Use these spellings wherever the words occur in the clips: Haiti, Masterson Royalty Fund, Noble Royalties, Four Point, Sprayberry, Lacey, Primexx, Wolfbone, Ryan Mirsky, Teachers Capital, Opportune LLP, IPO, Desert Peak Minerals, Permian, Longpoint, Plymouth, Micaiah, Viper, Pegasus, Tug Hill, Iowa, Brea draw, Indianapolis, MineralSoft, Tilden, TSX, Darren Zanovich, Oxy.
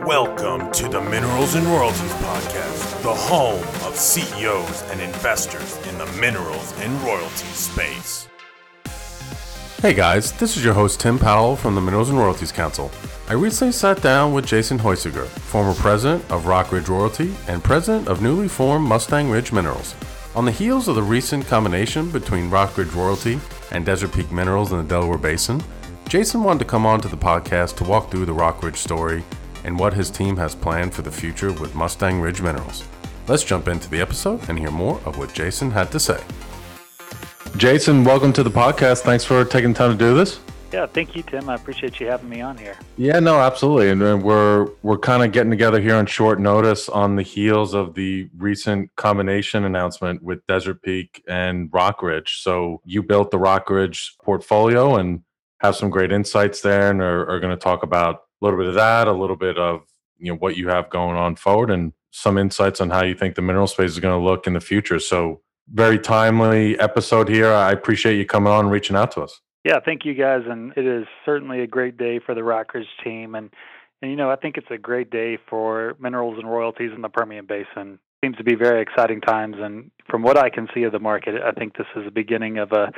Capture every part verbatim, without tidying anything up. Welcome to the Minerals and Royalties Podcast, the home of C E Os and investors in the minerals and royalties space. Hey guys, this is your host Tim Powell from the Minerals and Royalties Council. I recently sat down with Jason Hoisager, former president of Rock Ridge Royalty and president of newly formed Mustang Ridge Minerals. On the heels of the recent combination between Rock Ridge Royalty and Desert Peak Minerals in the Delaware Basin, Jason wanted to come on to the podcast to walk through the Rock Ridge story and what his team has planned for the future with Mustang Ridge Minerals. Let's jump into the episode and hear more of what Jason had to say. Jason, welcome to the podcast. Thanks for taking the time to do this. Yeah, thank you, Tim. I appreciate you having me on here. Yeah, no, absolutely. And we're we're kind of getting together here on short notice on the heels of the recent combination announcement with Desert Peak and Rock Ridge. So you built the Rock Ridge portfolio and have some great insights there, and are, are going to talk about a little bit of that, a little bit of you know what you have going on forward, and some insights on how you think the mineral space is going to look in the future. So very timely episode here. I appreciate you coming on and reaching out to us. Yeah, thank you guys, and it is certainly a great day for the Rock Ridge team, and, and you know, I think it's a great day for minerals and royalties in the Permian Basin. It seems to be very exciting times, and from what I can see of the market, I think this is the beginning of a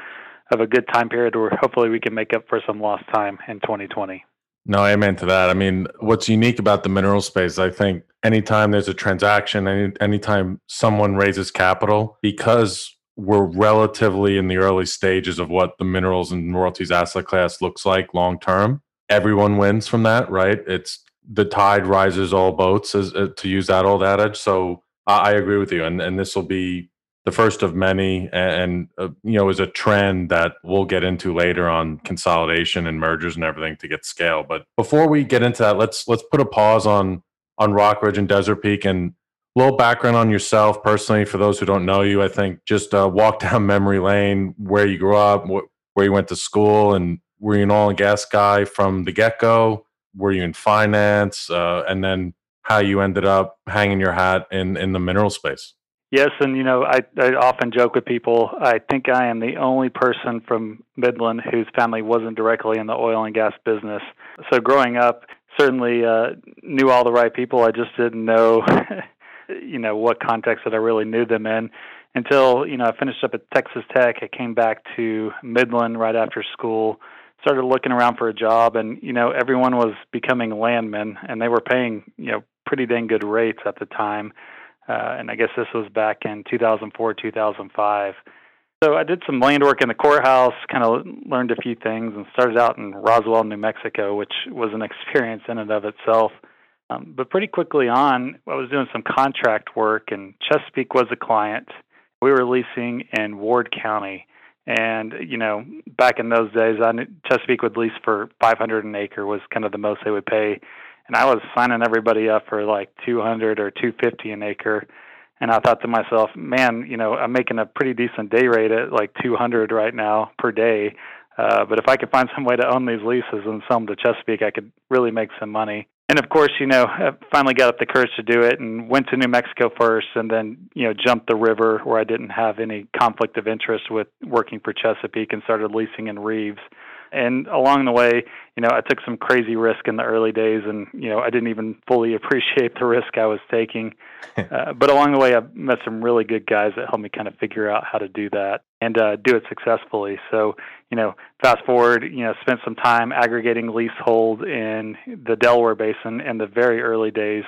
of a good time period where hopefully we can make up for some lost time in twenty twenty. No, amen to that. I mean, what's unique about the mineral space, I think anytime there's a transaction, any anytime someone raises capital, because we're relatively in the early stages of what the minerals and royalties asset class looks like long term. Everyone wins from that, right? It's the tide rises all boats, as, uh, to use that old adage. So I, I agree with you, and and this will be the first of many, and, and uh, you know, is a trend that we'll get into later on consolidation and mergers and everything to get scale. But before we get into that, let's let's put a pause on on Rock Ridge and Desert Peak and. Little background on yourself personally, for those who don't know you. I think just uh, walk down memory lane, where you grew up, wh- where you went to school, and were you an oil and gas guy from the get-go? Were you in finance? Uh, and then how you ended up hanging your hat in, in the mineral space. Yes, and you know, I, I often joke with people, I think I am the only person from Midland whose family wasn't directly in the oil and gas business. So growing up, certainly uh, knew all the right people. I just didn't know... you know, what context that I really knew them in until, you know, I finished up at Texas Tech. I came back to Midland right after school, started looking around for a job, and, you know, everyone was becoming landmen, and they were paying, you know, pretty dang good rates at the time. Uh, and I guess this was back in two thousand four, two thousand five. So I did some land work in the courthouse, kind of learned a few things, and started out in Roswell, New Mexico, which was an experience in and of itself. Um, but pretty quickly on, I was doing some contract work, and Chesapeake was a client. We were leasing in Ward County. And, you know, back in those days, I knew Chesapeake would lease for five hundred dollars an acre was kind of the most they would pay. And I was signing everybody up for like two hundred dollars or two hundred fifty dollars an acre. And I thought to myself, man, you know, I'm making a pretty decent day rate at like two hundred dollars right now per day. Uh, but if I could find some way to own these leases and sell them to Chesapeake, I could really make some money. And of course, you know, I finally got up the courage to do it and went to New Mexico first, and then, you know, jumped the river where I didn't have any conflict of interest with working for Chesapeake and started leasing in Reeves. And along the way, you know, I took some crazy risk in the early days, and, you know, I didn't even fully appreciate the risk I was taking. uh, but along the way, I met some really good guys that helped me kind of figure out how to do that and uh, do it successfully. So, you know, fast forward, you know, spent some time aggregating leasehold in the Delaware Basin in the very early days.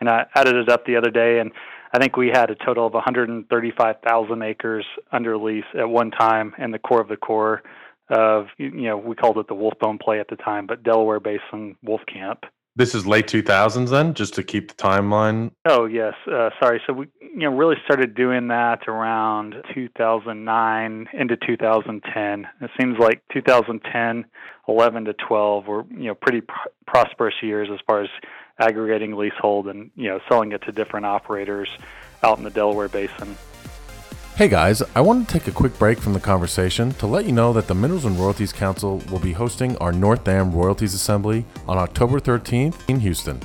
And I added it up the other day, and I think we had a total of one hundred thirty-five thousand acres under lease at one time in the core of the core of, you know, we called it the Wolfbone play at the time, but Delaware Basin Wolf Camp. This is late two thousands then, just to keep the timeline? Oh, yes. Uh, sorry. So we you know, really started doing that around two thousand nine into two thousand ten. It seems like two thousand ten, eleven to twelve were, you know, pretty pr- prosperous years as far as aggregating leasehold and, you know, selling it to different operators out in the Delaware Basin. Hey guys, I want to take a quick break from the conversation to let you know that the Minerals and Royalties Council will be hosting our Northam Royalties Assembly on October thirteenth in Houston.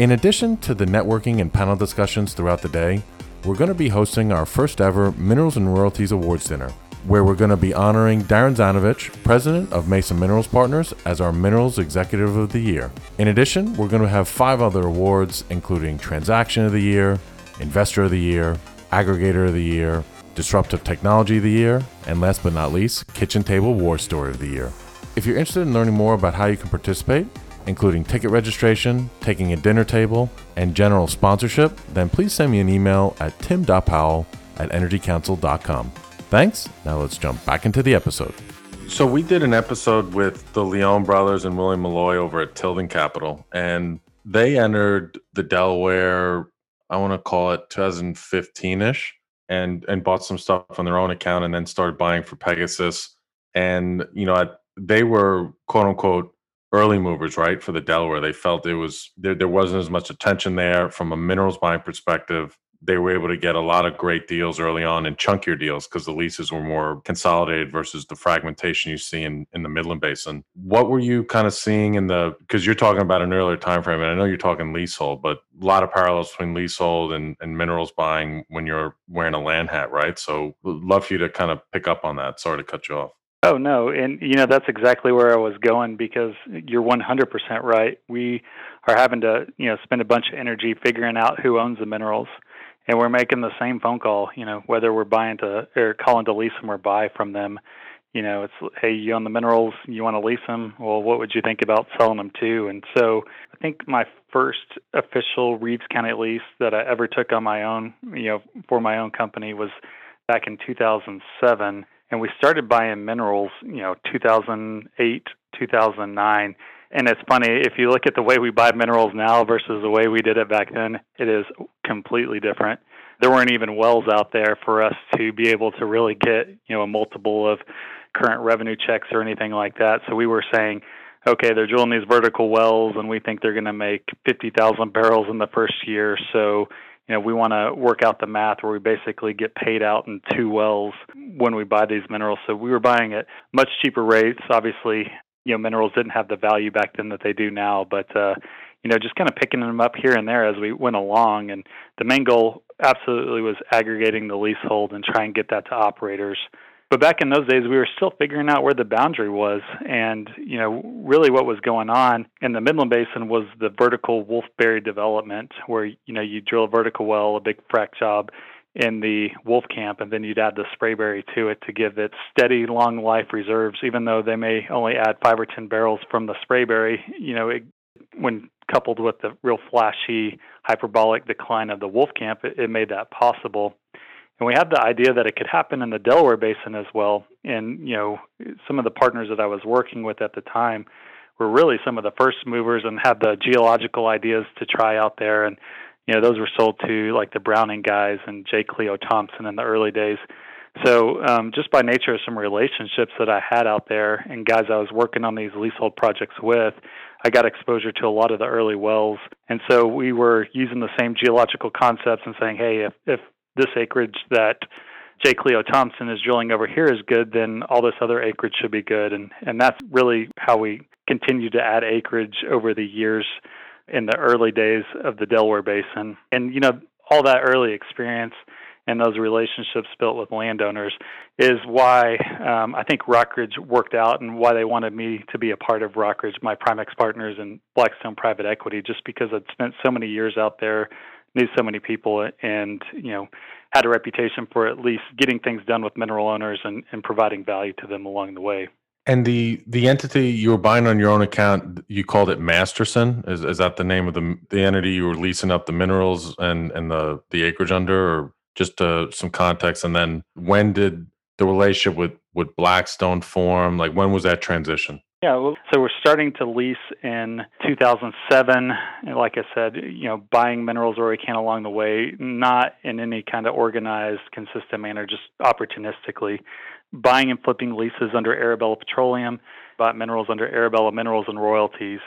In addition to the networking and panel discussions throughout the day, we're going to be hosting our first ever Minerals and Royalties Awards Dinner. where we're going to be honoring Darren Zanovich, president of Mason Minerals Partners, as our Minerals Executive of the Year. In addition, we're going to have five other awards, including Transaction of the Year, Investor of the Year, Aggregator of the Year, Disruptive Technology of the Year, and last but not least, Kitchen Table War Story of the Year. If you're interested in learning more about how you can participate, including ticket registration, taking a dinner table, and general sponsorship, then please send me an email at tim dot powell at energy council dot com. Thanks. Now let's jump back into the episode. So we did an episode with the Leon brothers and William Malloy over at Tilden Capital, and they entered the Delaware, I want to call it twenty fifteen-ish, and, and bought some stuff on their own account and then started buying for Pegasus. And, you know, I, they were, quote unquote, early movers, right, for the Delaware. They felt it was there, there wasn't as much attention there from a minerals buying perspective. They were able to get a lot of great deals early on and chunkier deals because the leases were more consolidated versus the fragmentation you see in, in the Midland Basin. What were you kind of seeing in the, because you're talking about an earlier time frame, and I know you're talking leasehold, but a lot of parallels between leasehold and, and minerals buying when you're wearing a land hat, right? So love for you to kind of pick up on that. Sorry to cut you off. Oh, no. And, you know, that's exactly where I was going, because you're one hundred percent right. We are having to, you know, spend a bunch of energy figuring out who owns the minerals. And we're making the same phone call, you know, whether we're buying to or calling to lease them or buy from them. You know, it's, hey, you own the minerals, you want to lease them? Well, what would you think about selling them to? And so I think my first official Reeves County lease that I ever took on my own, you know, for my own company was back in two thousand seven. And we started buying minerals, you know, two thousand eight, two thousand nine. And it's funny, if you look at the way we buy minerals now versus the way we did it back then, it is completely different. There weren't even wells out there for us to be able to really get, you know, a multiple of current revenue checks or anything like that. So we were saying, okay, they're drilling these vertical wells and we think they're going to make fifty thousand barrels in the first year. So, you know, we want to work out the math where we basically get paid out in two wells when we buy these minerals. So we were buying at much cheaper rates, obviously. You know, minerals didn't have the value back then that they do now, but, uh, you know, just kind of picking them up here and there as we went along. And the main goal absolutely was aggregating the leasehold and try and get that to operators. But back in those days, we were still figuring out where the boundary was. And, you know, really what was going on in the Midland Basin was the vertical Wolfberry development where, you know, you drill a vertical well, a big frack job in the Wolf Camp, and then you'd add the Sprayberry to it to give it steady, long life reserves. Even though they may only add five or ten barrels from the Sprayberry, you know, it, when coupled with the real flashy hyperbolic decline of the Wolf Camp, it, it made that possible. And we had the idea that it could happen in the Delaware Basin as well. And, you know, some of the partners that I was working with at the time were really some of the first movers and had the geological ideas to try out there. And you know, those were sold to like the Browning guys and J. Cleo Thompson in the early days. So um, just by nature of some relationships that I had out there and guys I was working on these leasehold projects with, I got exposure to a lot of the early wells. And so we were using the same geological concepts and saying, hey, if, if this acreage that J. Cleo Thompson is drilling over here is good, then all this other acreage should be good. And, and that's really how we continued to add acreage over the years in the early days of the Delaware Basin. And, you know, all that early experience and those relationships built with landowners is why um, I think Rock Ridge worked out and why they wanted me to be a part of Rock Ridge, my Primexx partners and Blackstone Private Equity, just because I'd spent so many years out there, knew so many people, and, you know, had a reputation for at least getting things done with mineral owners and, and providing value to them along the way. And the, the entity you were buying on your own account, you called it Masterson. Is is that the name of the the entity you were leasing up the minerals and, and the, the acreage under, or just uh, some context? And then when did the relationship with, with Blackstone form? Like, when was that transition? Yeah, well, so we're starting to lease in two thousand seven. And like I said, you know, buying minerals where we can along the way, not in any kind of organized, consistent manner, just opportunistically. Buying and flipping leases under Arabella Petroleum, bought minerals under Arabella Minerals and Royalties.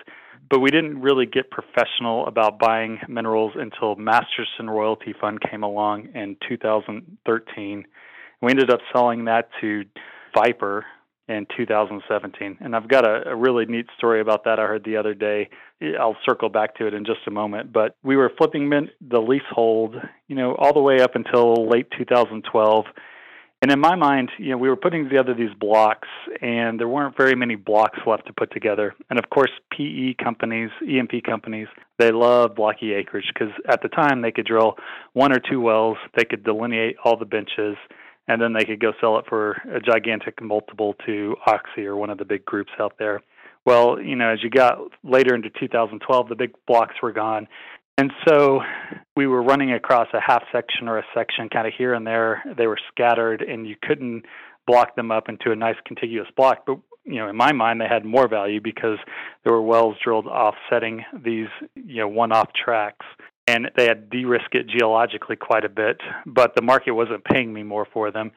But we didn't really get professional about buying minerals until Masterson Royalty Fund came along in two thousand thirteen. We ended up selling that to Viper in two thousand seventeen. And I've got a, a really neat story about that I heard the other day. I'll circle back to it in just a moment. But we were flipping min- the leasehold, you know, all the way up until late two thousand twelve. And in my mind, you know, we were putting together these blocks, and there weren't very many blocks left to put together. And of course, P E companies, E and P companies, they love blocky acreage because at the time they could drill one or two wells, they could delineate all the benches, and then they could go sell it for a gigantic multiple to Oxy or one of the big groups out there. Well, you know, as you got later into two thousand twelve, the big blocks were gone. And so we were running across a half section or a section kind of here and there. They were scattered, and you couldn't block them up into a nice contiguous block. But, you know, in my mind, they had more value because there were wells drilled offsetting these, you know, one-off tracks. And they had de-risked it geologically quite a bit, but the market wasn't paying me more for them.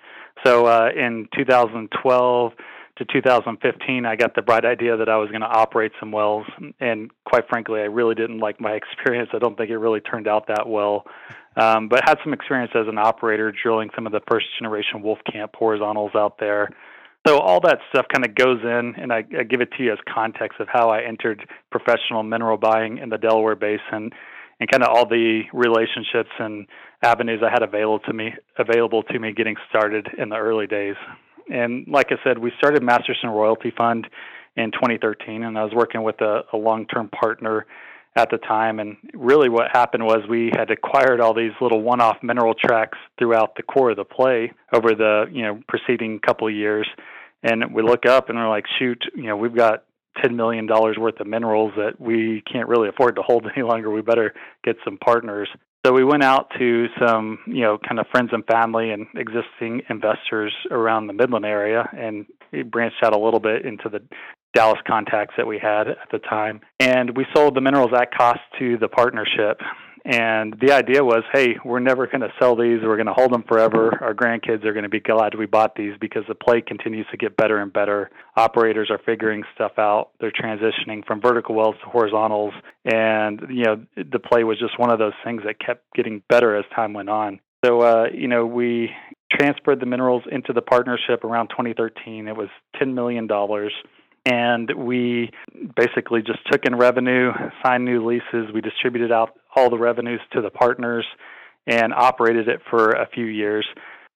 So uh, in two thousand twelve to two thousand fifteen, I got the bright idea that I was going to operate some wells. And quite frankly, I really didn't like my experience. I don't think it really turned out that well. Um, but had some experience as an operator drilling some of the first generation Wolf Camp horizontals out there. So all that stuff kind of goes in, and I, I give it to you as context of how I entered professional mineral buying in the Delaware Basin, and kind of all the relationships and avenues I had available to me, available to me getting started in the early days. And like I said, we started Masterson Royalty Fund in twenty thirteen, and I was working with a, a long-term partner at the time. And really what happened was we had acquired all these little one-off mineral tracts throughout the core of the play over the, you know, preceding couple of years. And we look up and we're like, shoot, you know, we've got ten million dollars worth of minerals that we can't really afford to hold any longer. We better get some partners. So we went out to some, you know, kind of friends and family and existing investors around the Midland area, and it branched out a little bit into the Dallas contacts that we had at the time. And we sold the minerals at cost to the partnership. And the idea was, hey, we're never going to sell these. We're going to hold them forever. Our grandkids are going to be glad we bought these because the play continues to get better and better. Operators are figuring stuff out. They're transitioning from vertical wells to horizontals. And, you know, the play was just one of those things that kept getting better as time went on. So, uh, you know, we transferred the minerals into the partnership around twenty thirteen. It was ten million dollars. And we basically just took in revenue, signed new leases. We distributed out all the revenues to the partners and operated it for a few years.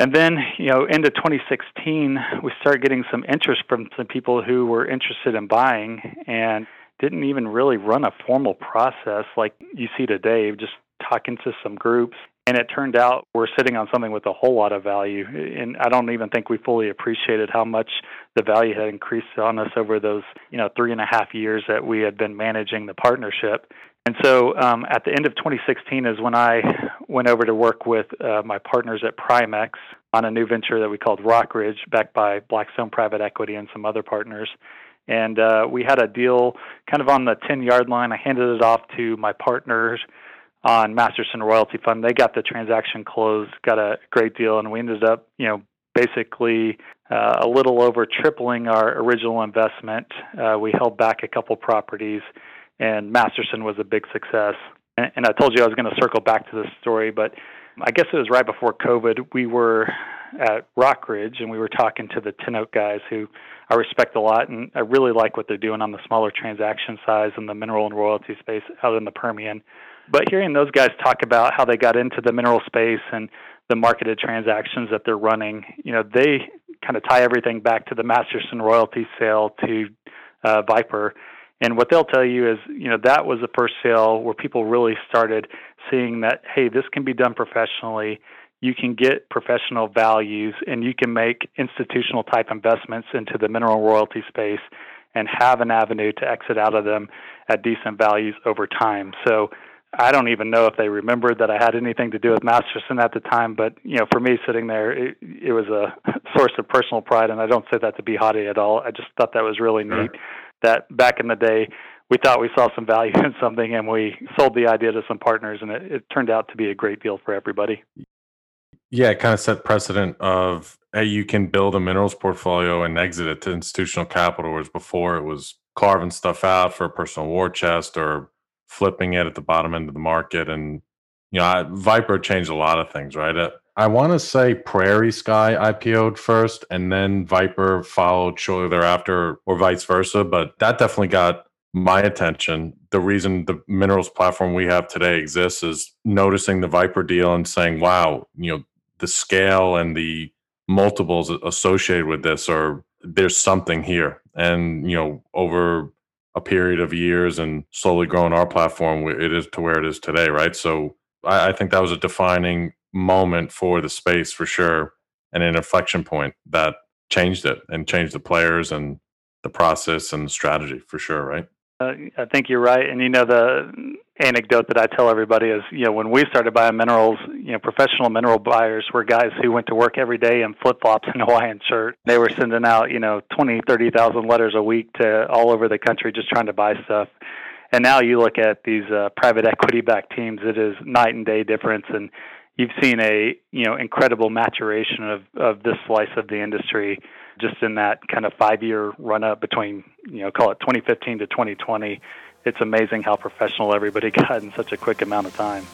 And then, you know, into twenty sixteen, we started getting some interest from some people who were interested in buying and didn't even really run a formal process like you see today, just talking to some groups. And it turned out we're sitting on something with a whole lot of value. And I don't even think we fully appreciated how much the value had increased on us over those, you know, three and a half years that we had been managing the partnership. And so um, at the end of twenty sixteen is when I went over to work with uh, my partners at Primexx on a new venture that we called Rock Ridge, backed by Blackstone Private Equity and some other partners. And uh, we had a deal kind of on the ten-yard line. I handed it off to my partners on Masterson Royalty Fund. They got the transaction closed, got a great deal, and we ended up, you know, basically uh, a little over tripling our original investment. Uh, we held back a couple properties, and Masterson was a big success. And, and I told you I was going to circle back to this story, but I guess it was right before COVID. We were at Rock Ridge, and we were talking to the Ten Oak guys, who I respect a lot, and I really like what they're doing on the smaller transaction size in the mineral and royalty space out in the Permian. But hearing those guys talk about how they got into the mineral space and the marketed transactions that they're running, you know, they kind of tie everything back to the Masterson Royalty sale to uh, Viper. And what they'll tell you is, you know, that was the first sale where people really started seeing that, hey, this can be done professionally. You can get professional values, and you can make institutional type investments into the mineral royalty space and have an avenue to exit out of them at decent values over time. So I don't even know if they remembered that I had anything to do with Masterson at the time, but, you know, for me sitting there, it, it was a source of personal pride, and I don't say that to be haughty at all. I just thought that was really neat, that back in the day, we thought we saw some value in something, and we sold the idea to some partners, and it, it turned out to be a great deal for everybody. Yeah, it kind of set precedent of, hey, you can build a minerals portfolio and exit it to institutional capital, whereas before it was carving stuff out for a personal war chest or flipping it at the bottom end of the market. And, you know, I, Viper changed a lot of things, right? Uh, I want to say Prairie Sky I P O'd first, and then Viper followed shortly thereafter, or vice versa. But that definitely got my attention. The reason the minerals platform we have today exists is noticing the Viper deal and saying, wow, you know, the scale and the multiples associated with this, or there's something here. And, you know, over a period of years and slowly growing our platform, it is to where it is today, right? So I, I think that was a defining moment for the space for sure, and an inflection point that changed it and changed the players and the process and the strategy for sure, right? Uh, I think you're right. And, you know, the anecdote that I tell everybody is, you know, when we started buying minerals, you know, professional mineral buyers were guys who went to work every day in flip-flops and Hawaiian shirt. They were sending out, you know, twenty, thirty thousand letters a week to all over the country just trying to buy stuff. And now you look at these uh, private equity-backed teams, it is night and day difference. And you've seen a, you know, incredible maturation of, of this slice of the industry just in that kind of five-year run-up between, you know, call it twenty fifteen to twenty twenty. It's amazing how professional everybody got in such a quick amount of time.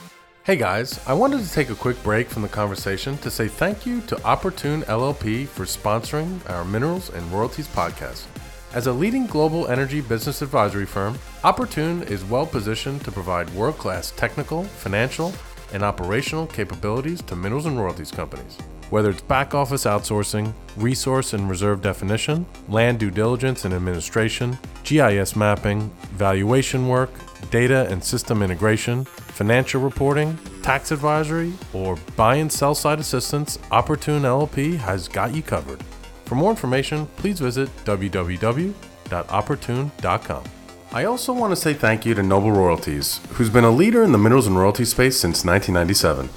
Hey guys, I wanted to take a quick break from the conversation to say thank you to Opportune L L P for sponsoring our Minerals and Royalties podcast. As a leading global energy business advisory firm, Opportune is well positioned to provide world-class technical, financial, and operational capabilities to minerals and royalties companies. Whether it's back office outsourcing, resource and reserve definition, land due diligence and administration, G I S mapping, valuation work, data and system integration, financial reporting, tax advisory, or buy and sell side assistance, Opportune L L P has got you covered. For more information, please visit w w w dot opportune dot com. I also want to say thank you to Noble Royalties, who's been a leader in the minerals and royalty space since nineteen ninety-seven.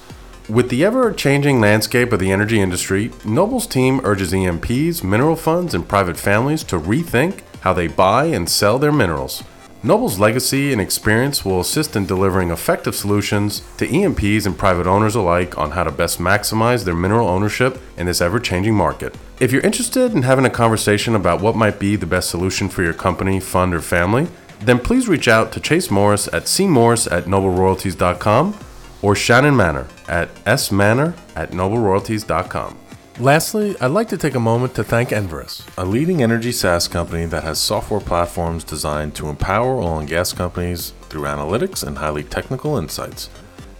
With the ever-changing landscape of the energy industry, Noble's team urges E M Ps, mineral funds, and private families to rethink how they buy and sell their minerals. Noble's legacy and experience will assist in delivering effective solutions to E M Ps and private owners alike on how to best maximize their mineral ownership in this ever-changing market. If you're interested in having a conversation about what might be the best solution for your company, fund, or family, then please reach out to Chase Morris at c morris at noble royalties dot com or Shannon Manner at s manner at noble royalties dot com. Lastly, I'd like to take a moment to thank Enverus, a leading energy SaaS company that has software platforms designed to empower oil and gas companies through analytics and highly technical insights.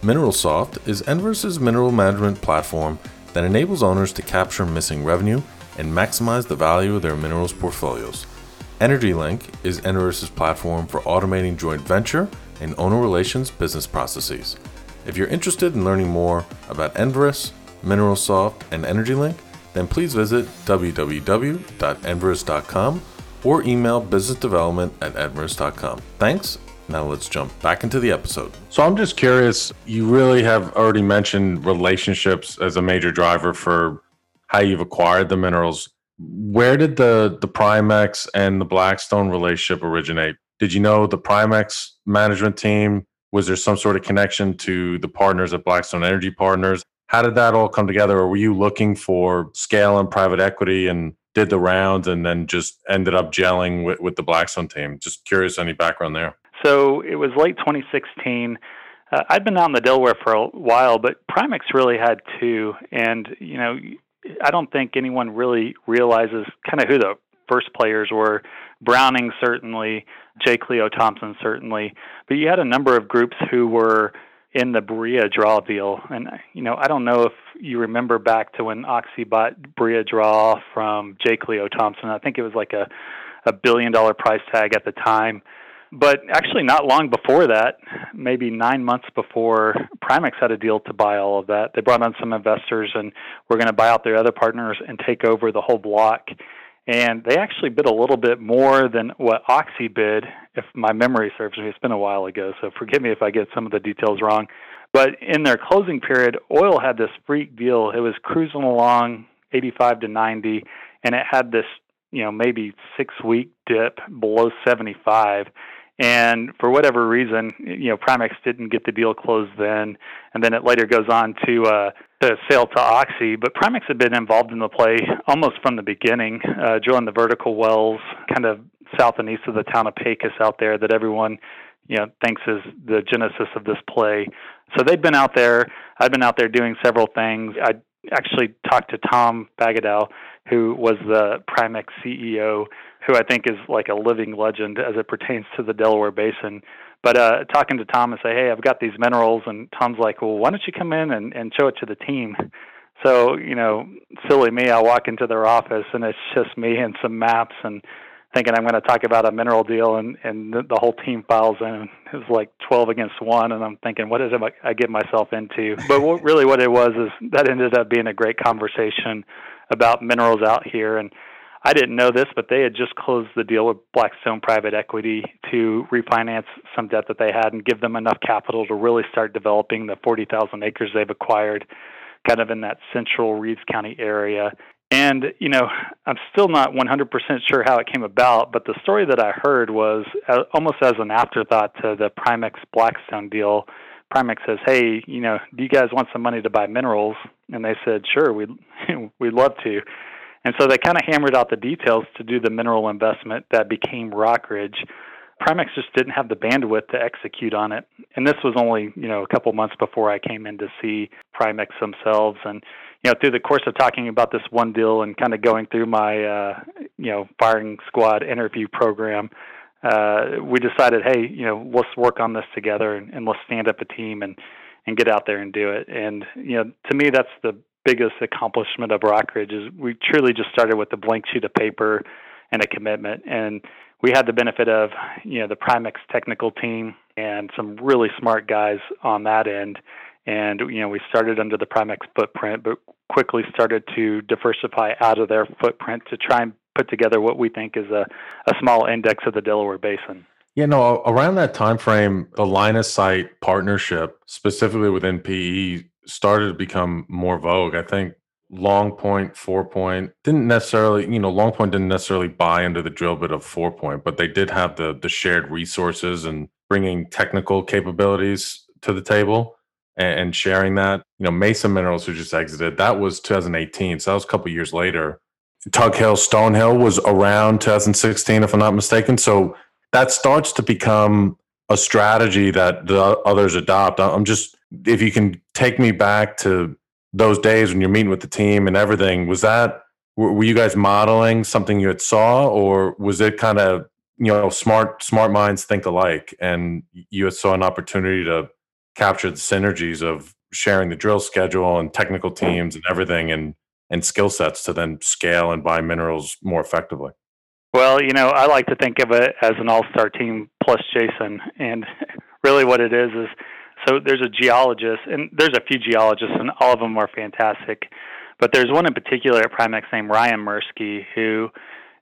MineralSoft is Enverus's mineral management platform that enables owners to capture missing revenue and maximize the value of their minerals portfolios. EnergyLink is Enverus's platform for automating joint venture and owner relations business processes. If you're interested in learning more about Enverus, MineralSoft, and EnergyLink, then please visit w w w dot enverus dot com or email business development at enverus dot com. Thanks. Now let's jump back into the episode. So I'm just curious, you really have already mentioned relationships as a major driver for how you've acquired the minerals. Where did the, the Primexx and the Blackstone relationship originate? Did you know the Primexx management team? Was there some sort of connection to the partners at Blackstone Energy Partners? How did that all come together? Or were you looking for scale and private equity and did the rounds and then just ended up gelling with, with the Blackstone team? Just curious, any background there? So it was late twenty sixteen. Uh, I'd been out in the Delaware for a while, but Primexx really had two. And, you know, I don't think anyone really realizes kind of who the first players were. Browning, certainly. J. Cleo Thompson, certainly. But you had a number of groups who were in the Brea draw deal. And, you know, I don't know if you remember back to when Oxy bought Brea draw from J. Cleo Thompson. I think it was like a, a billion-dollar price tag at the time. But actually not long before that, maybe nine months before, Primexx had a deal to buy all of that. They brought on some investors and were going to buy out their other partners and take over the whole block. And they actually bid a little bit more than what Oxy bid, if my memory serves me. It's been a while ago, so forgive me if I get some of the details wrong. But in their closing period, oil had this freak deal. It was cruising along eighty-five to ninety, and it had this, you know, maybe six-week dip below seventy-five. And for whatever reason, you know, Primexx didn't get the deal closed then, and then it later goes on to uh, to sale to Oxy. But Primexx had been involved in the play almost from the beginning, uh, drilling the vertical wells kind of south and east of the town of Pegasus out there that everyone, you know, thinks is the genesis of this play. So they'd been out there. I'd been out there doing several things. I actually talked to Tom Bagadell, who was the Primexx C E O, who I think is like a living legend as it pertains to the Delaware Basin. But uh, talking to Tom and say, hey, I've got these minerals. And Tom's like, well, why don't you come in and, and show it to the team? So, you know, silly me, I walk into their office and it's just me and some maps and thinking I'm going to talk about a mineral deal, and, and the, the whole team files in. It was like twelve against one, and I'm thinking, what is it I get myself into? But what, really what it was is that ended up being a great conversation about minerals out here. And I didn't know this, but they had just closed the deal with Blackstone Private Equity to refinance some debt that they had and give them enough capital to really start developing the forty thousand acres they've acquired kind of in that central Reeves County area. And, you know, I'm still not one hundred percent sure how it came about, but the story that I heard was uh, almost as an afterthought to the Primexx Blackstone deal. Primexx says, hey, you know, do you guys want some money to buy minerals? And they said, sure, we'd, we'd love to. And so they kind of hammered out the details to do the mineral investment that became Rock Ridge. Primexx just didn't have the bandwidth to execute on it. And this was only, you know, a couple months before I came in to see Primexx themselves. And, you know, through the course of talking about this one deal and kind of going through my, uh, you know, firing squad interview program, uh, we decided, hey, you know, let's work on this together and, and let's stand up a team and, and get out there and do it. And, you know, to me, that's the biggest accomplishment of Rock Ridge is we truly just started with a blank sheet of paper and a commitment. And we had the benefit of, you know, the Primexx technical team and some really smart guys on that end. And, you know, we started under the Primexx footprint, but quickly started to diversify out of their footprint to try and put together what we think is a, a small index of the Delaware Basin. Yeah, no, around that time frame, the line of sight partnership, specifically within P E, started to become more vogue. I think Longpoint, Four Point didn't necessarily, you know, Longpoint didn't necessarily buy into the drill bit of Four Point, but they did have the the shared resources and bringing technical capabilities to the table and, and sharing that. You know, Mesa Minerals, who just exited, that was twenty eighteen, so that was a couple of years later. Tug Hill, Stonehill was around twenty sixteen, if I'm not mistaken. So that starts to become a strategy that the others adopt. I'm just, if you can take me back to those days when you're meeting with the team and everything, was that, were you guys modeling something you had saw, or was it kind of, you know, smart, smart minds think alike and you saw an opportunity to capture the synergies of sharing the drill schedule and technical teams and everything and, and skill sets to then scale and buy minerals more effectively? Well, you know, I like to think of it as an all-star team plus Jason. And really what it is is, so there's a geologist, and there's a few geologists, and all of them are fantastic. But there's one in particular at Primexx named Ryan Mirsky, who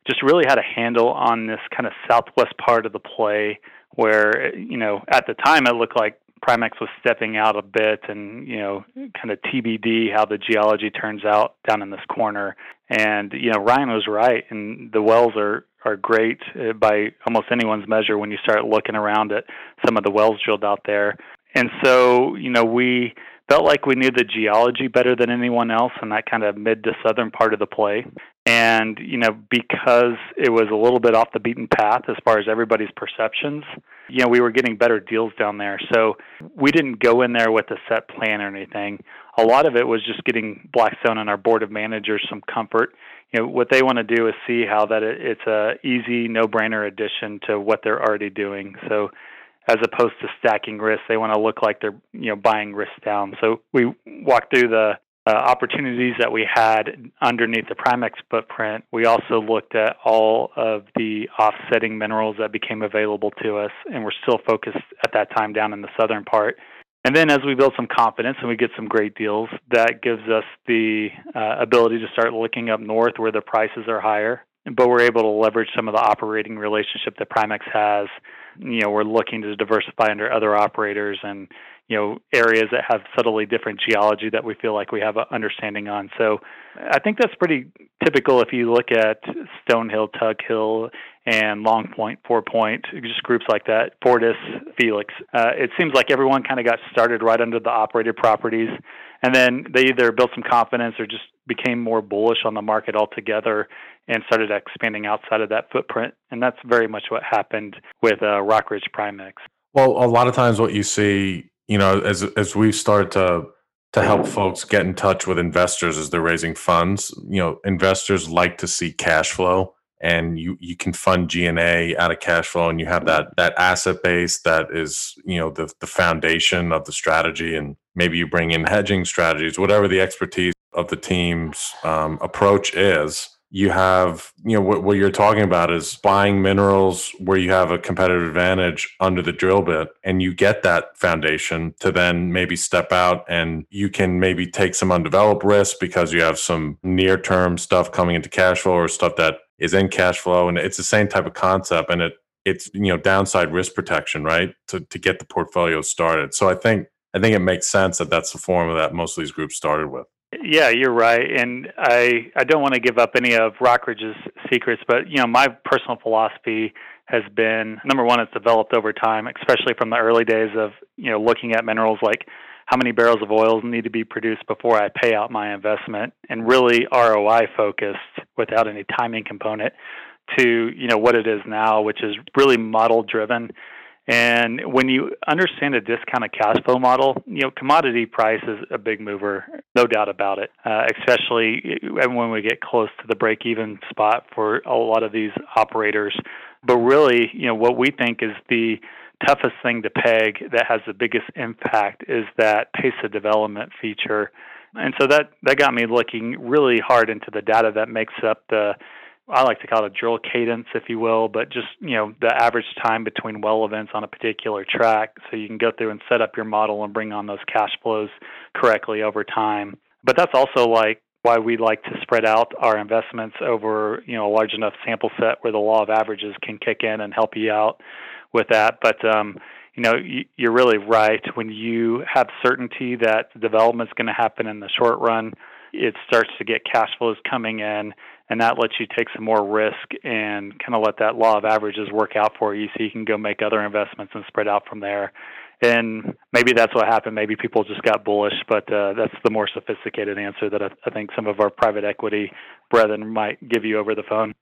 just really had a handle on this kind of southwest part of the play where, you know, at the time it looked like Primexx was stepping out a bit and, you know, kind of T B D how the geology turns out down in this corner. And, you know, Ryan was right, and the wells are are great by almost anyone's measure when you start looking around at some of the wells drilled out there. And so, you know, we felt like we knew the geology better than anyone else in that kind of mid to southern part of the play. And, you know, because it was a little bit off the beaten path as far as everybody's perceptions, you know, we were getting better deals down there. So we didn't go in there with a set plan or anything. A lot of it was just getting Blackstone and our board of managers some comfort. You know, what they want to do is see how that it's a easy, no-brainer addition to what they're already doing. So as opposed to stacking risks, they want to look like they're, you know, buying risks down. So we walked through the uh, opportunities that we had underneath the Primexx footprint. We also looked at all of the offsetting minerals that became available to us, and we're still focused at that time down in the southern part. And then as we build some confidence and we get some great deals, that gives us the uh, ability to start looking up north where the prices are higher. But we're able to leverage some of the operating relationship that Primexx has. You know, we're looking to diversify under other operators and, you know, areas that have subtly different geology that we feel like we have an understanding on. So I think that's pretty typical if you look at Stonehill, Tug Hill, and Longpoint, Four Point, just groups like that, Fortis, Felix. Uh, it seems like everyone kind of got started right under the operated properties, and then they either built some confidence or just became more bullish on the market altogether and started expanding outside of that footprint. And that's very much what happened with uh, Rock Ridge Primexx. Well, a lot of times what you see, you know, as as we've started to to help folks get in touch with investors as they're raising funds, you know, investors like to see cash flow, and you you can fund G and A out of cash flow, and you have that that asset base that is, you know, the the foundation of the strategy, and maybe you bring in hedging strategies, whatever the expertise of the team's um, approach is you have, you know, what, what you're talking about is buying minerals where you have a competitive advantage under the drill bit, and you get that foundation to then maybe step out, and you can maybe take some undeveloped risk because you have some near-term stuff coming into cash flow or stuff that is in cash flow. And it's the same type of concept, and it it's, you know, downside risk protection, right? To to get the portfolio started. So I think I think it makes sense that that's the form that most of these groups started with. Yeah, you're right. And I, I don't want to give up any of Rockridge's secrets, but, you know, my personal philosophy has been, number one, it's developed over time, especially from the early days of, you know, looking at minerals like how many barrels of oil need to be produced before I pay out my investment, and really R O I focused without any timing component to, you know, what it is now, which is really model driven. And when you understand a discounted cash flow model, you know, commodity price is a big mover, no doubt about it, uh, especially when we get close to the break-even spot for a lot of these operators. But really, you know, what we think is the toughest thing to peg that has the biggest impact is that pace of development feature. And so that, that got me looking really hard into the data that makes up the, I like to call it a drill cadence, if you will, but just, you know, the average time between well events on a particular track, so you can go through and set up your model and bring on those cash flows correctly over time. But that's also like why we like to spread out our investments over, you know, a large enough sample set where the law of averages can kick in and help you out with that. But, um, you know, you're really right. When you have certainty that development's going to happen in the short run, it starts to get cash flows coming in, and that lets you take some more risk and kind of let that law of averages work out for you, so you can go make other investments and spread out from there. And maybe that's what happened. Maybe people just got bullish, but uh, that's the more sophisticated answer that I, I think some of our private equity brethren might give you over the phone.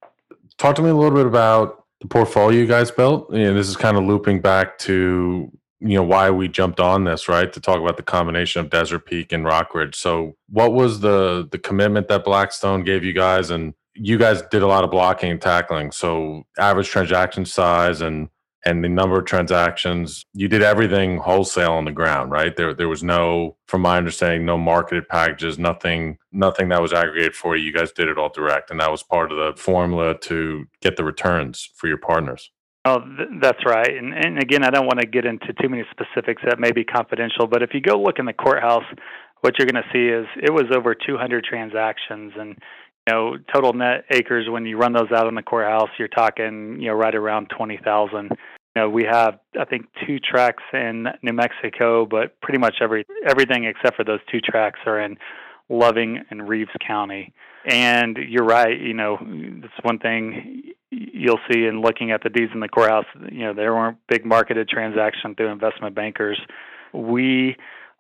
Talk to me a little bit about the portfolio you guys built. You know, this is kind of looping back to, you know, why we jumped on this, right? To talk about the combination of Desert Peak and Rock Ridge. So what was the the commitment that Blackstone gave you guys? And you guys did a lot of blocking and tackling. So average transaction size and and the number of transactions, you did everything wholesale on the ground, right? There there was no, from my understanding, no marketed packages, nothing, nothing that was aggregated for you. You guys did it all direct. And that was part of the formula to get the returns for your partners. Oh, th- that's right. And, and again, I don't want to get into too many specifics that may be confidential, but if you go look in the courthouse, what you're going to see is it was over two hundred transactions, and, you know, total net acres, when you run those out in the courthouse, you're talking, you know, right around twenty thousand. You know, we have, I think, two tracks in New Mexico, but pretty much every everything except for those two tracks are in Loving and Reeves County. And you're right, you know, that's one thing you'll see in looking at the deeds in the courthouse. You know, there weren't big marketed transactions through investment bankers. We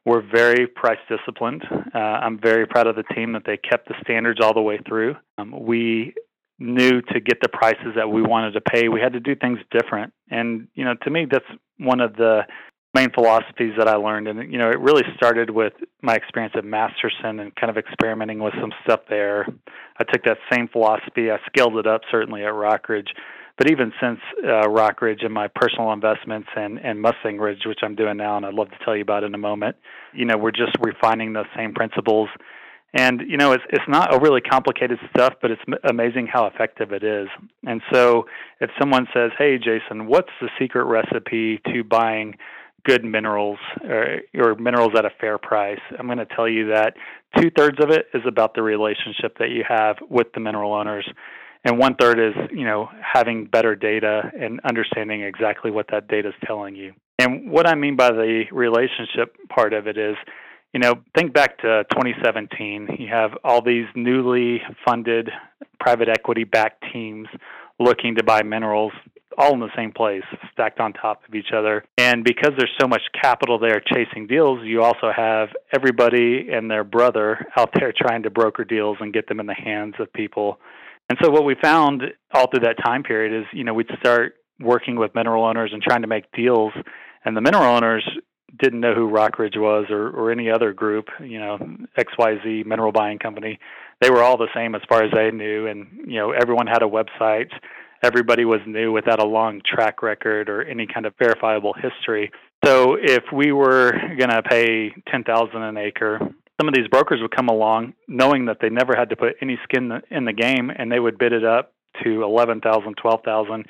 were very price disciplined. Uh, I'm very proud of the team that they kept the standards all the way through. Um, we knew to get the prices that we wanted to pay, we had to do things different. And, you know, to me, that's one of the main philosophies that I learned. And, you know, it really started with my experience at Masterson and kind of experimenting with some stuff there. I took that same philosophy. I scaled it up, certainly, at Rock Ridge. But even since uh, Rock Ridge and my personal investments and, and Mustang Ridge, which I'm doing now, and I'd love to tell you about in a moment, you know, we're just refining those same principles. And, you know, it's it's not overly complicated stuff, but it's amazing how effective it is. And so if someone says, hey, Jason, what's the secret recipe to buying good minerals, or, or minerals at a fair price, I'm going to tell you that two-thirds of it is about the relationship that you have with the mineral owners, and one-third is, you know, having better data and understanding exactly what that data is telling you. And what I mean by the relationship part of it is, you know, think back to twenty seventeen. You have all these newly funded private equity-backed teams looking to buy minerals, all in the same place, stacked on top of each other. And because there's so much capital there chasing deals, you also have everybody and their brother out there trying to broker deals and get them in the hands of people. And so what we found all through that time period is, you know, we'd start working with mineral owners and trying to make deals, and the mineral owners didn't know who Rock Ridge was or, or any other group, you know, X Y Z mineral buying company. They were all the same as far as they knew, and, you know, everyone had a website. Everybody was new without a long track record or any kind of verifiable history. So if we were going to pay ten thousand dollars an acre some of these brokers would come along knowing that they never had to put any skin in the game, and they would bid it up to eleven thousand, twelve thousand,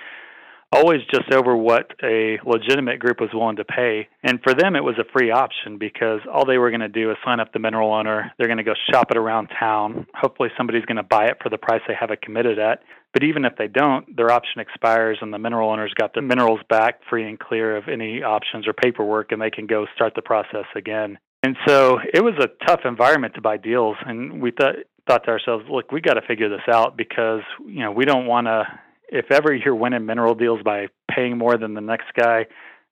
always just over what a legitimate group was willing to pay. And for them, it was a free option because all they were going to do is sign up the mineral owner. They're going to go shop it around town. Hopefully somebody's going to buy it for the price they have it committed at. But even if they don't, their option expires and the mineral owner's got their minerals back free and clear of any options or paperwork, and they can go start the process again. And so it was a tough environment to buy deals. And we th- thought to ourselves, look, we got to figure this out because, you know, we don't want to, if ever you're winning mineral deals by paying more than the next guy,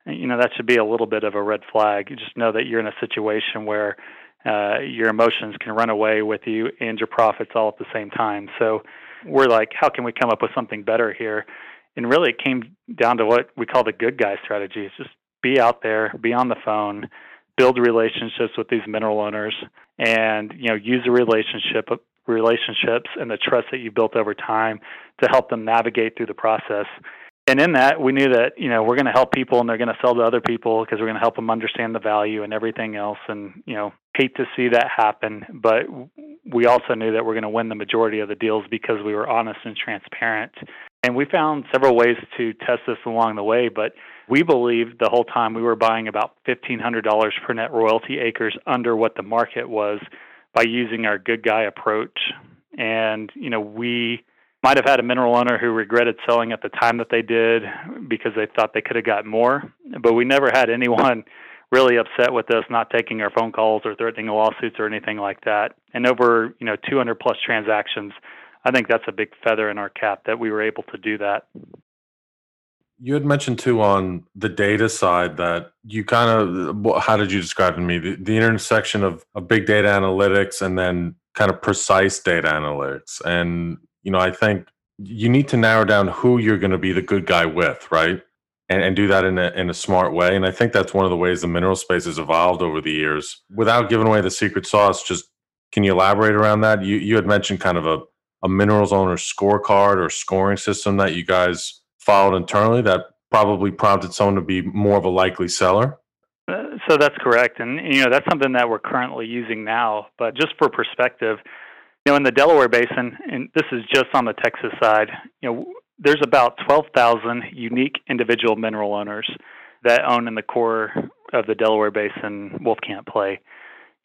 you know, that should be a little bit of a red flag. You just know that you're in a situation where uh, your emotions can run away with you and your profits all at the same time. So we're like, how can we come up with something better here? And really it came down to what we call the good guy strategy. It's just be out there, be on the phone, build relationships with these mineral owners, and, you know, use the relationship relationships and the trust that you built over time to help them navigate through the process. And in that, we knew that, you know, we're going to help people and they're going to sell to other people because we're going to help them understand the value and everything else. And, you know, hate to see that happen, but we also knew that we're going to win the majority of the deals because we were honest and transparent. And we found several ways to test this along the way, but we believed the whole time we were buying about fifteen hundred dollars per net royalty acres under what the market was by using our good guy approach. And, you know, we might have had a mineral owner who regretted selling at the time that they did because they thought they could have got more, but we never had anyone really upset with us not taking our phone calls or threatening lawsuits or anything like that. And over, you know, two hundred plus transactions, I think that's a big feather in our cap that we were able to do that. You had mentioned too on the data side that you kind of, how did you describe to me, the, the intersection of, of big data analytics and then kind of precise data analytics. And, you know, I think you need to narrow down who you're going to be the good guy with, right? And, and do that in a, in a smart way. And I think that's one of the ways the mineral space has evolved over the years. Without giving away the secret sauce, just can you elaborate around that? You, you had mentioned kind of a, a minerals owner scorecard or scoring system that you guys followed internally that probably prompted someone to be more of a likely seller? Uh, so that's correct. And, you know, that's something that we're currently using now. But just for perspective, you know, in the Delaware Basin, and this is just on the Texas side, you know, there's about twelve thousand unique individual mineral owners that own in the core of the Delaware Basin Wolf Camp play.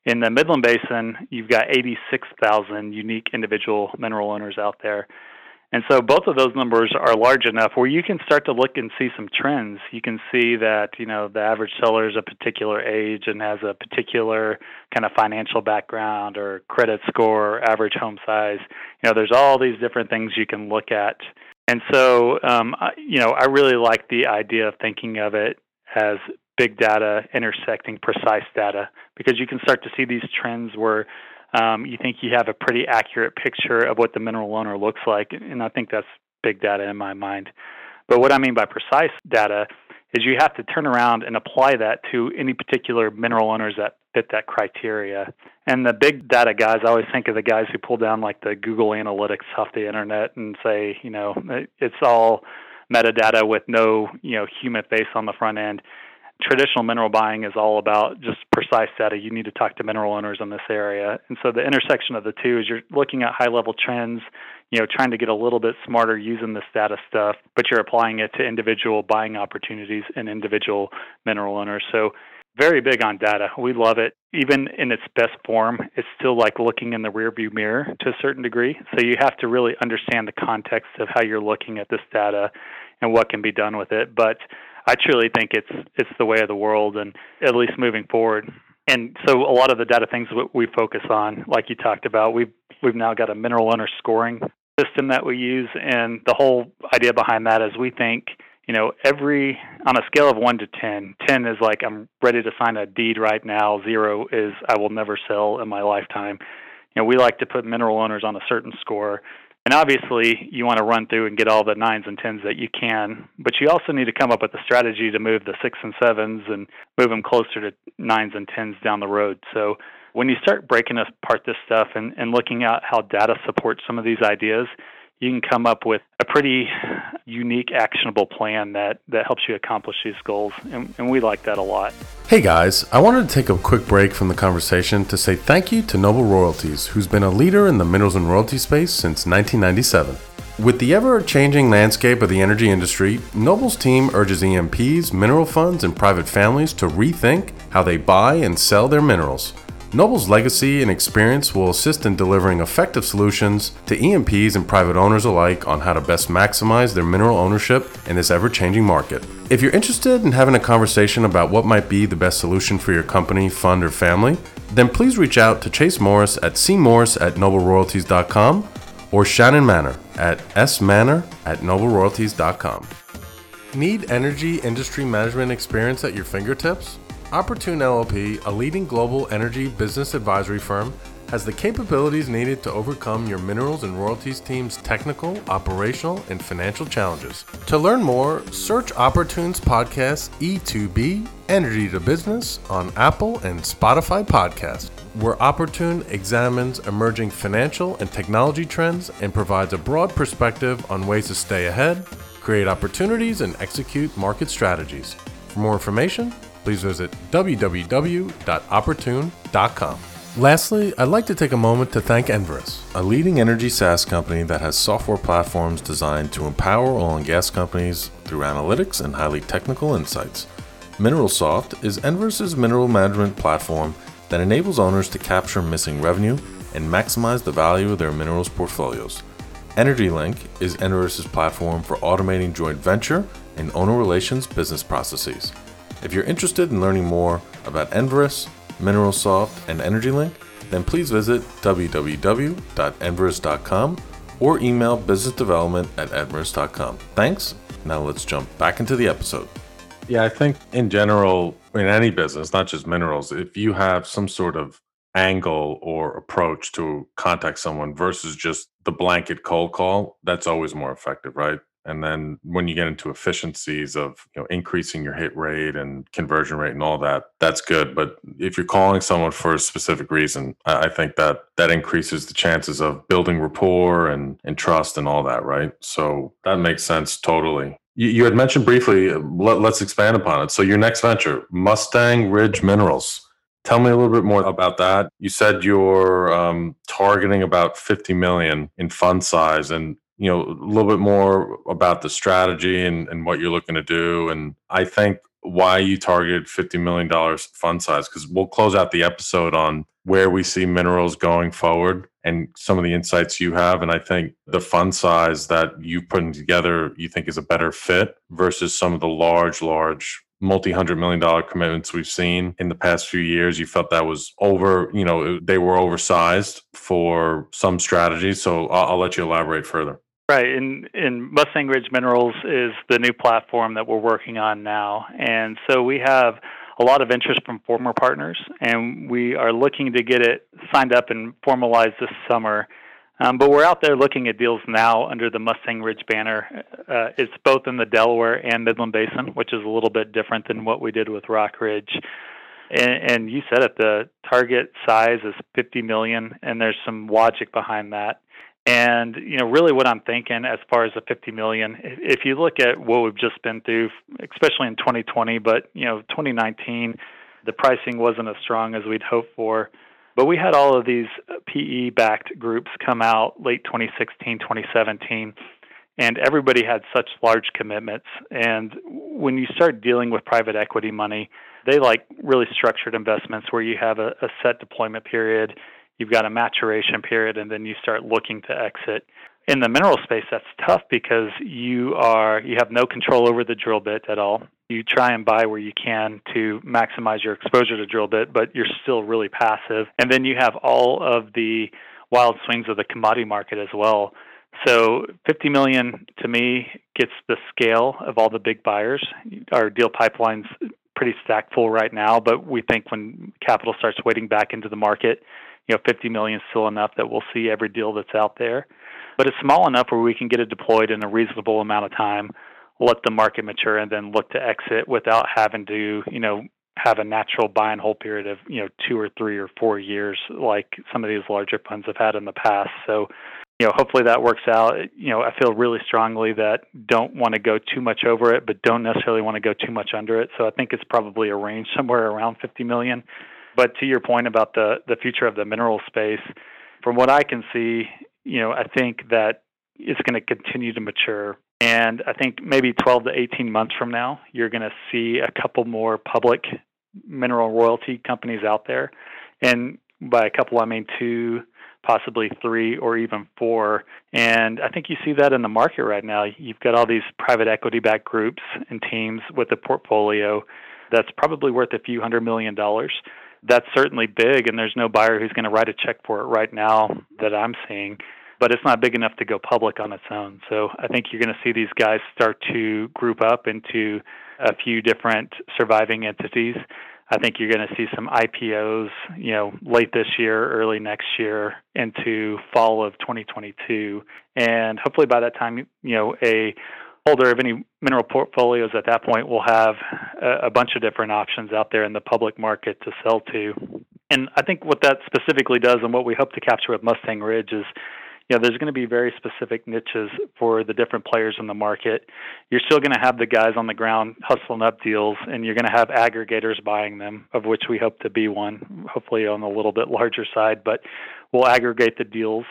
In the Midland Basin, you've got eighty-six thousand unique individual mineral owners out there. And so both of those numbers are large enough where you can start to look and see some trends. You can see that, you know, the average seller is a particular age and has a particular kind of financial background or credit score, or average home size. You know, there's all these different things you can look at. And so, um, I, you know, I really like the idea of thinking of it as big data intersecting precise data, because you can start to see these trends where Um, you think you have a pretty accurate picture of what the mineral owner looks like, and I think that's big data in my mind. But what I mean by precise data is you have to turn around and apply that to any particular mineral owners that fit that criteria. And the big data guys, I always think of the guys who pull down like the Google Analytics off the internet and say, you know, it's all metadata with no, you know, human face on the front end. Traditional mineral buying is all about just precise data. You need to talk to mineral owners in this area. And so the intersection of the two is you're looking at high-level trends, you know, trying to get a little bit smarter using this data stuff, but you're applying it to individual buying opportunities and individual mineral owners. So very big on data. We love it. Even in its best form, it's still like looking in the rearview mirror to a certain degree. So you have to really understand the context of how you're looking at this data and what can be done with it. But I truly think it's it's the way of the world, and at least moving forward. And so a lot of the data things we focus on, like you talked about, we've, we've now got a mineral owner scoring system that we use. And the whole idea behind that is we think, you know, every, on a scale of one to ten, ten is like, I'm ready to sign a deed right now. Zero is I will never sell in my lifetime. You know, we like to put mineral owners on a certain score. And obviously, you want to run through and get all the nines and tens that you can, but you also need to come up with a strategy to move the six and sevens and move them closer to nines and tens down the road. So when you start breaking apart this stuff and, and looking at how data supports some of these ideas, you can come up with a pretty unique, actionable plan that, that helps you accomplish these goals. And, and we like that a lot. Hey guys, I wanted to take a quick break from the conversation to say thank you to Noble Royalties, who's been a leader in the minerals and royalty space since nineteen ninety-seven. With the ever-changing landscape of the energy industry, Noble's team urges E M Ps, mineral funds, and private families to rethink how they buy and sell their minerals. Noble's legacy and experience will assist in delivering effective solutions to E M Ps and private owners alike on how to best maximize their mineral ownership in this ever-changing market. If you're interested in having a conversation about what might be the best solution for your company, fund, or family, then please reach out to Chase Morris at c morris at noble royalties dot com or Shannon Manner at s manner at noble royalties dot com. Need energy industry management experience at your fingertips? Opportune L L P, a leading global energy business advisory firm, has the capabilities needed to overcome your minerals and royalties team's technical, operational, and financial challenges. To learn more, search Opportune's podcast E two B, Energy to Business, on Apple and Spotify podcasts, where Opportune examines emerging financial and technology trends and provides a broad perspective on ways to stay ahead, create opportunities, and execute market strategies. For more information, please visit w w w dot opportune dot com. Lastly, I'd like to take a moment to thank Enverus, a leading energy SaaS company that has software platforms designed to empower oil and gas companies through analytics and highly technical insights. MineralSoft is Enverus's mineral management platform that enables owners to capture missing revenue and maximize the value of their minerals portfolios. EnergyLink is Enverus's platform for automating joint venture and owner relations business processes. If you're interested in learning more about Enverus, MineralSoft, and EnergyLink, then please visit w w w dot enverus dot com or email business development at enverus dot com. Thanks. Now let's jump back into the episode. Yeah, I think in general, in any business, not just minerals, if you have some sort of angle or approach to contact someone versus just the blanket cold call, that's always more effective, right? And then when you get into efficiencies of, you know, increasing your hit rate and conversion rate and all that, that's good. But if you're calling someone for a specific reason, I think that that increases the chances of building rapport and, and trust and all that, right? So that makes sense totally. You, you had mentioned briefly, let, let's expand upon it. So your next venture, Mustang Ridge Minerals. Tell me a little bit more about that. You said you're um, targeting about fifty million dollars in fund size, and you know, a little bit more about the strategy and, and what you're looking to do. And I think why you targeted fifty million dollars fund size, because we'll close out the episode on where we see minerals going forward and some of the insights you have. And I think the fund size that you've putting together, you think is a better fit versus some of the large, large multi-hundred million dollar commitments we've seen in the past few years. You felt that was over, you know, they were oversized for some strategies. So I'll, I'll let you elaborate further. Right. And, and Mustang Ridge Minerals is the new platform that we're working on now. And so we have a lot of interest from former partners, and we are looking to get it signed up and formalized this summer. Um, but we're out there looking at deals now under the Mustang Ridge banner. Uh, it's both in the Delaware and Midland Basin, which is a little bit different than what we did with Rock Ridge. And, and you said it, the target size is fifty million dollars, and there's some logic behind that. And, you know, really what I'm thinking as far as the fifty million dollars, if you look at what we've just been through, especially in twenty twenty, but, you know, twenty nineteen, the pricing wasn't as strong as we'd hoped for. But we had all of these P E-backed groups come out late twenty sixteen, twenty seventeen, and everybody had such large commitments. And when you start dealing with private equity money, they like really structured investments where you have a, a set deployment period, you've got a maturation period, and then you start looking to exit. In the mineral space, that's tough because you are you have no control over the drill bit at all. You try and buy where you can to maximize your exposure to drill bit, but you're still really passive. And then you have all of the wild swings of the commodity market as well. So fifty million dollars to me gets the scale of all the big buyers. Our deal pipeline's pretty stacked full right now, but we think when capital starts wading back into the market, you know, fifty million dollars is still enough that we'll see every deal that's out there. But it's small enough where we can get it deployed in a reasonable amount of time, let the market mature, and then look to exit without having to, you know, have a natural buy and hold period of, you know, two or three or four years like some of these larger funds have had in the past. So, you know, hopefully that works out. You know, I feel really strongly that don't want to go too much over it, but don't necessarily want to go too much under it. So I think it's probably a range somewhere around fifty million. But to your point about the, the future of the mineral space, from what I can see, you know, I think that it's going to continue to mature. And I think maybe twelve to eighteen months from now, you're going to see a couple more public mineral royalty companies out there. And by a couple, I mean two, possibly three, or even four. And I think you see that in the market right now. You've got all these private equity-backed groups and teams with a portfolio that's probably worth a few hundred million dollars. That's certainly big, and there's no buyer who's going to write a check for it right now that I'm seeing, but it's not big enough to go public on its own. So I think you're going to see these guys start to group up into a few different surviving entities. I think you're going to see some I P Os, you know, late this year, early next year, into fall of twenty twenty-two. And hopefully by that time, you know, a holder of any mineral portfolios at that point will have a, a bunch of different options out there in the public market to sell to. And I think what that specifically does, and what we hope to capture with Mustang Ridge, is, you know, there's going to be very specific niches for the different players in the market. You're still going to have the guys on the ground hustling up deals, and you're going to have aggregators buying them, of which we hope to be one, hopefully on a little bit larger side, but we'll aggregate the deals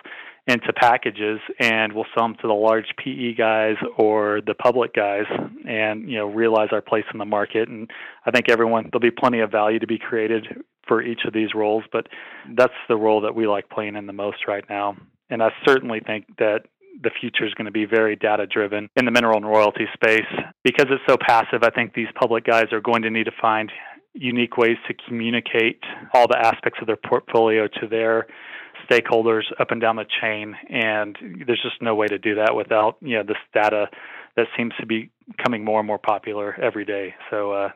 into packages, and we'll sell them to the large P E guys or the public guys, and, you know, realize our place in the market. And I think everyone, there'll be plenty of value to be created for each of these roles, but that's the role that we like playing in the most right now. And I certainly think that the future is going to be very data-driven in the mineral and royalty space. Because it's so passive, I think these public guys are going to need to find unique ways to communicate all the aspects of their portfolio to their stakeholders up and down the chain. And there's just no way to do that without, you know, this data that seems to be becoming more and more popular every day. So uh,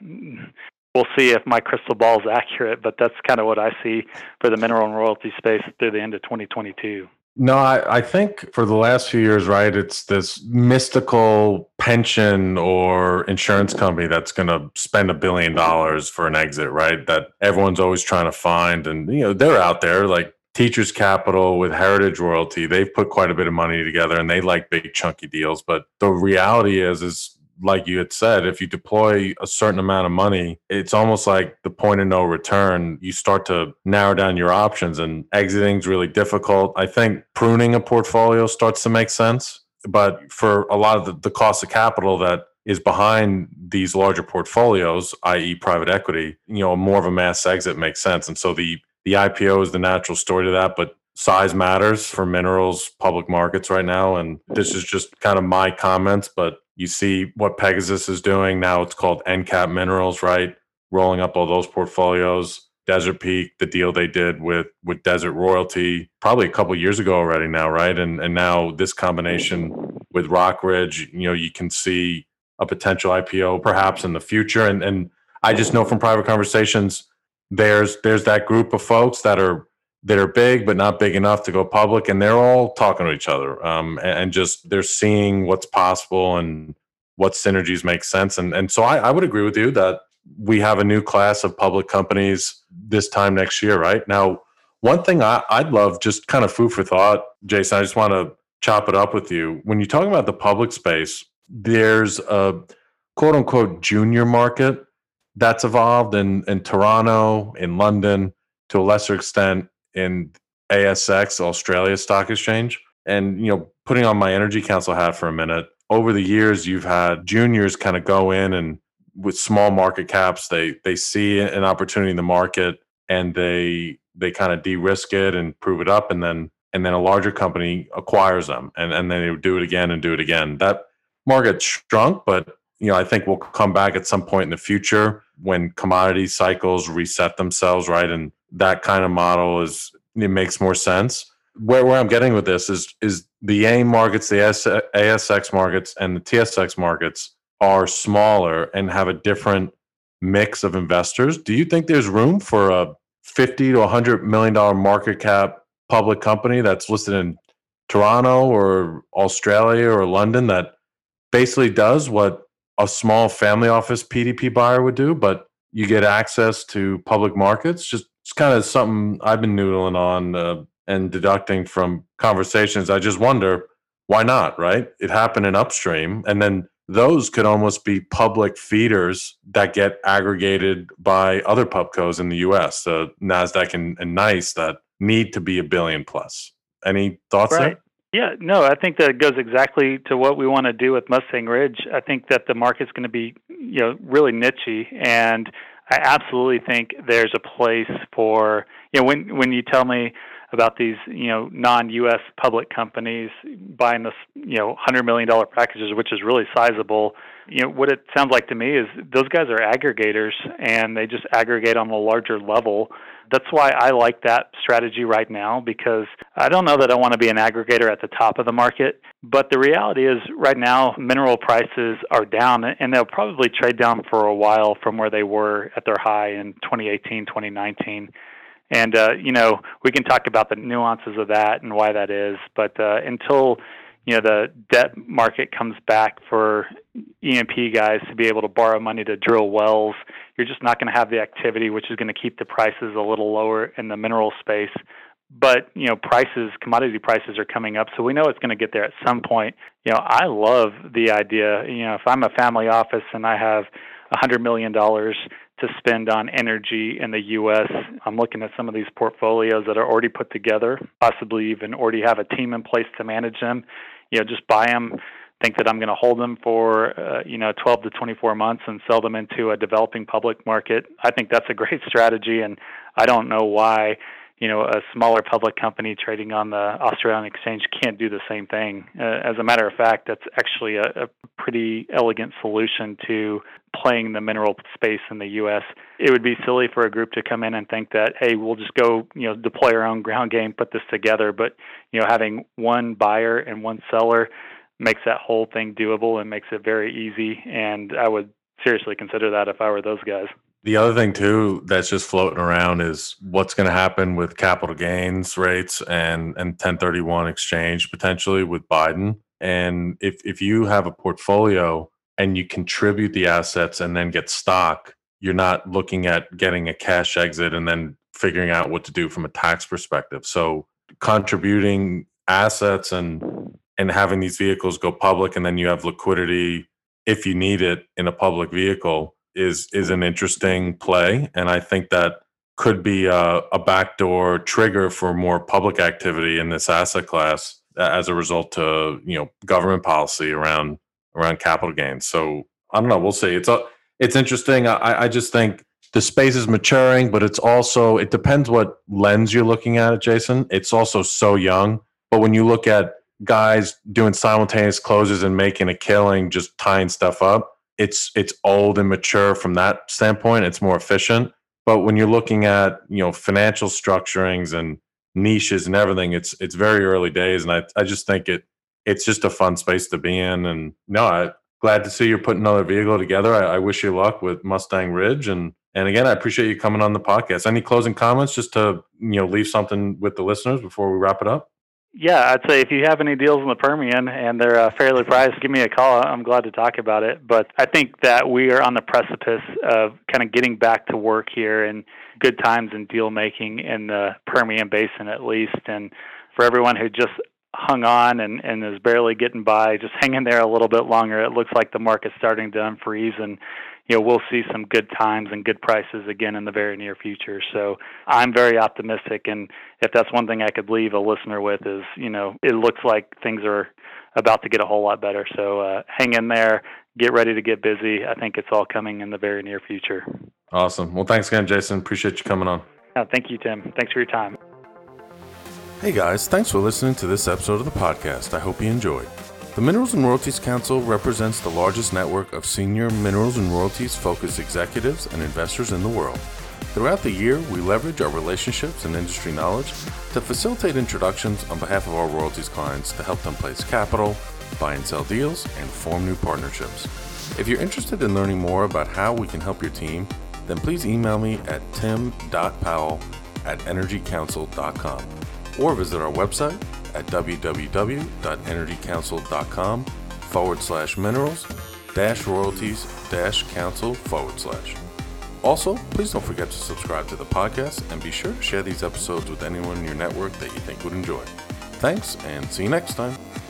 we'll see if my crystal ball is accurate, but that's kind of what I see for the mineral and royalty space through the end of twenty twenty-two. No, I, I think for the last few years, right, it's this mystical pension or insurance company that's going to spend a billion dollars for an exit, right, that everyone's always trying to find. And, you know, they're out there, like Teachers Capital with Heritage Royalty. They've put quite a bit of money together, and they like big chunky deals. But the reality is, is like you had said, if you deploy a certain amount of money, it's almost like the point of no return. You start to narrow down your options, and exiting is really difficult. I think pruning a portfolio starts to make sense, but for a lot of the, the cost of capital that is behind these larger portfolios, that is private equity, you know, more of a mass exit makes sense. And so the, the I P O is the natural story to that, but size matters for minerals, public markets right now. And this is just kind of my comments, but you see what Pegasus is doing. Now it's called N CAP Minerals, right? Rolling up all those portfolios. Desert Peak, the deal they did with, with Desert Royalty probably a couple of years ago already now, right? And and now this combination with Rock Ridge, you know, you can see a potential I P O perhaps in the future. And and I just know from private conversations, there's there's that group of folks that are that are big, but not big enough to go public. And they're all talking to each other um, and, and just they're seeing what's possible and what synergies make sense. And and so I, I would agree with you that we have a new class of public companies this time next year, right? Now, one thing I, I'd love, just kind of food for thought, Jason, I just want to chop it up with you. When you're talking about the public space, there's a quote unquote junior market that's evolved in, in Toronto, in London, to a lesser extent, in A S X, Australia Stock Exchange. And, you know, putting on my Energy Council hat for a minute, over the years, you've had juniors kind of go in, and with small market caps, they they see an opportunity in the market, and they they kind of de-risk it and prove it up. And then and then a larger company acquires them, and, and then they do it again and do it again. That market shrunk, but, you know, I think we'll come back at some point in the future when commodity cycles reset themselves, right? And that kind of model is, it makes more sense. Where, where I'm getting with this is, is the AIM markets, the A S X markets, and the T S X markets are smaller and have a different mix of investors. Do you think there's room for a fifty to one hundred million dollars market cap public company that's listed in Toronto or Australia or London that basically does what a small family office P D P buyer would do, but you get access to public markets? Just it's kind of something I've been noodling on uh, and deducting from conversations, I just wonder, why not, right? It happened in upstream. And then those could almost be public feeders that get aggregated by other pubcos in the U S, so NASDAQ and, and NICE, that need to be a billion plus. Any thoughts right. there? Yeah, no, I think that goes exactly to what we want to do with Mustang Ridge. I think that the market's going to be, you know, really nichey, and I absolutely think there's a place for, you know, when when you tell me about these, you know, non-U S public companies buying this, you know, one hundred million dollars packages, which is really sizable, you know, what it sounds like to me is those guys are aggregators, and they just aggregate on a larger level. That's why I like that strategy right now, because I don't know that I want to be an aggregator at the top of the market, but the reality is right now mineral prices are down, and they'll probably trade down for a while from where they were at their high in twenty eighteen, twenty nineteen. And, uh, you know, we can talk about the nuances of that and why that is, but uh, until, you know, the debt market comes back for E and P guys to be able to borrow money to drill wells, you're just not going to have the activity, which is going to keep the prices a little lower in the mineral space. But, you know, prices, commodity prices are coming up, so we know it's going to get there at some point. You know, I love the idea, you know, if I'm a family office and I have one hundred million dollars to spend on energy in the U S, I'm looking at some of these portfolios that are already put together, possibly even already have a team in place to manage them. You know, just buy them, think that I'm going to hold them for, uh, you know, twelve to twenty-four months and sell them into a developing public market. I think that's a great strategy, and I don't know why, you know, a smaller public company trading on the Australian exchange can't do the same thing. Uh, as a matter of fact, that's actually a, a pretty elegant solution to playing the mineral space in the U S. It would be silly for a group to come in and think that, hey, we'll just go, you know, deploy our own ground game, put this together. But, you know, having one buyer and one seller makes that whole thing doable and makes it very easy. And I would seriously consider that if I were those guys. The other thing, too, that's just floating around is what's going to happen with capital gains rates and, and ten thirty-one exchange potentially with Biden. And if, if you have a portfolio and you contribute the assets and then get stock, you're not looking at getting a cash exit and then figuring out what to do from a tax perspective. So contributing assets and and having these vehicles go public, and then you have liquidity if you need it in a public vehicle, is is an interesting play. And I think that could be a, a backdoor trigger for more public activity in this asset class as a result to, you know, government policy around around capital gains. So I don't know, we'll see. It's a, it's interesting. I, I just think the space is maturing, but it's also, it depends what lens you're looking at it, Jason. It's also so young. But when you look at guys doing simultaneous closes and making a killing, just tying stuff up, It's it's old and mature from that standpoint. It's more efficient. But when you're looking at, you know, financial structurings and niches and everything, it's it's very early days. And I, I just think it it's just a fun space to be in. And no, I'm glad to see you're putting another vehicle together. I, I wish you luck with Mustang Ridge. And and again, I appreciate you coming on the podcast. Any closing comments just to, you know, leave something with the listeners before we wrap it up? Yeah, I'd say if you have any deals in the Permian and they're uh, fairly priced, give me a call. I'm glad to talk about it. But I think that we are on the precipice of kind of getting back to work here and good times in deal making in the Permian Basin, at least. And for everyone who just hung on and, and is barely getting by, just hang in there a little bit longer. It looks like the market's starting to unfreeze, and you know, we'll see some good times and good prices again in the very near future. So I'm very optimistic. And if that's one thing I could leave a listener with is, you know, it looks like things are about to get a whole lot better. So uh, hang in there, get ready to get busy. I think it's all coming in the very near future. Awesome. Well, thanks again, Jason. Appreciate you coming on. Oh, thank you, Tim. Thanks for your time. Hey guys, thanks for listening to this episode of the podcast. I hope you enjoyed. The Minerals and Royalties Council represents the largest network of senior minerals and royalties-focused executives and investors in the world. Throughout the year, we leverage our relationships and industry knowledge to facilitate introductions on behalf of our royalties clients to help them place capital, buy and sell deals, and form new partnerships. If you're interested in learning more about how we can help your team, then please email me at tim dot powell at energy council dot com or visit our website at www.energycouncil.com forward slash minerals dash royalties dash council forward slash. Also, please don't forget to subscribe to the podcast and be sure to share these episodes with anyone in your network that you think would enjoy. Thanks, and see you next time.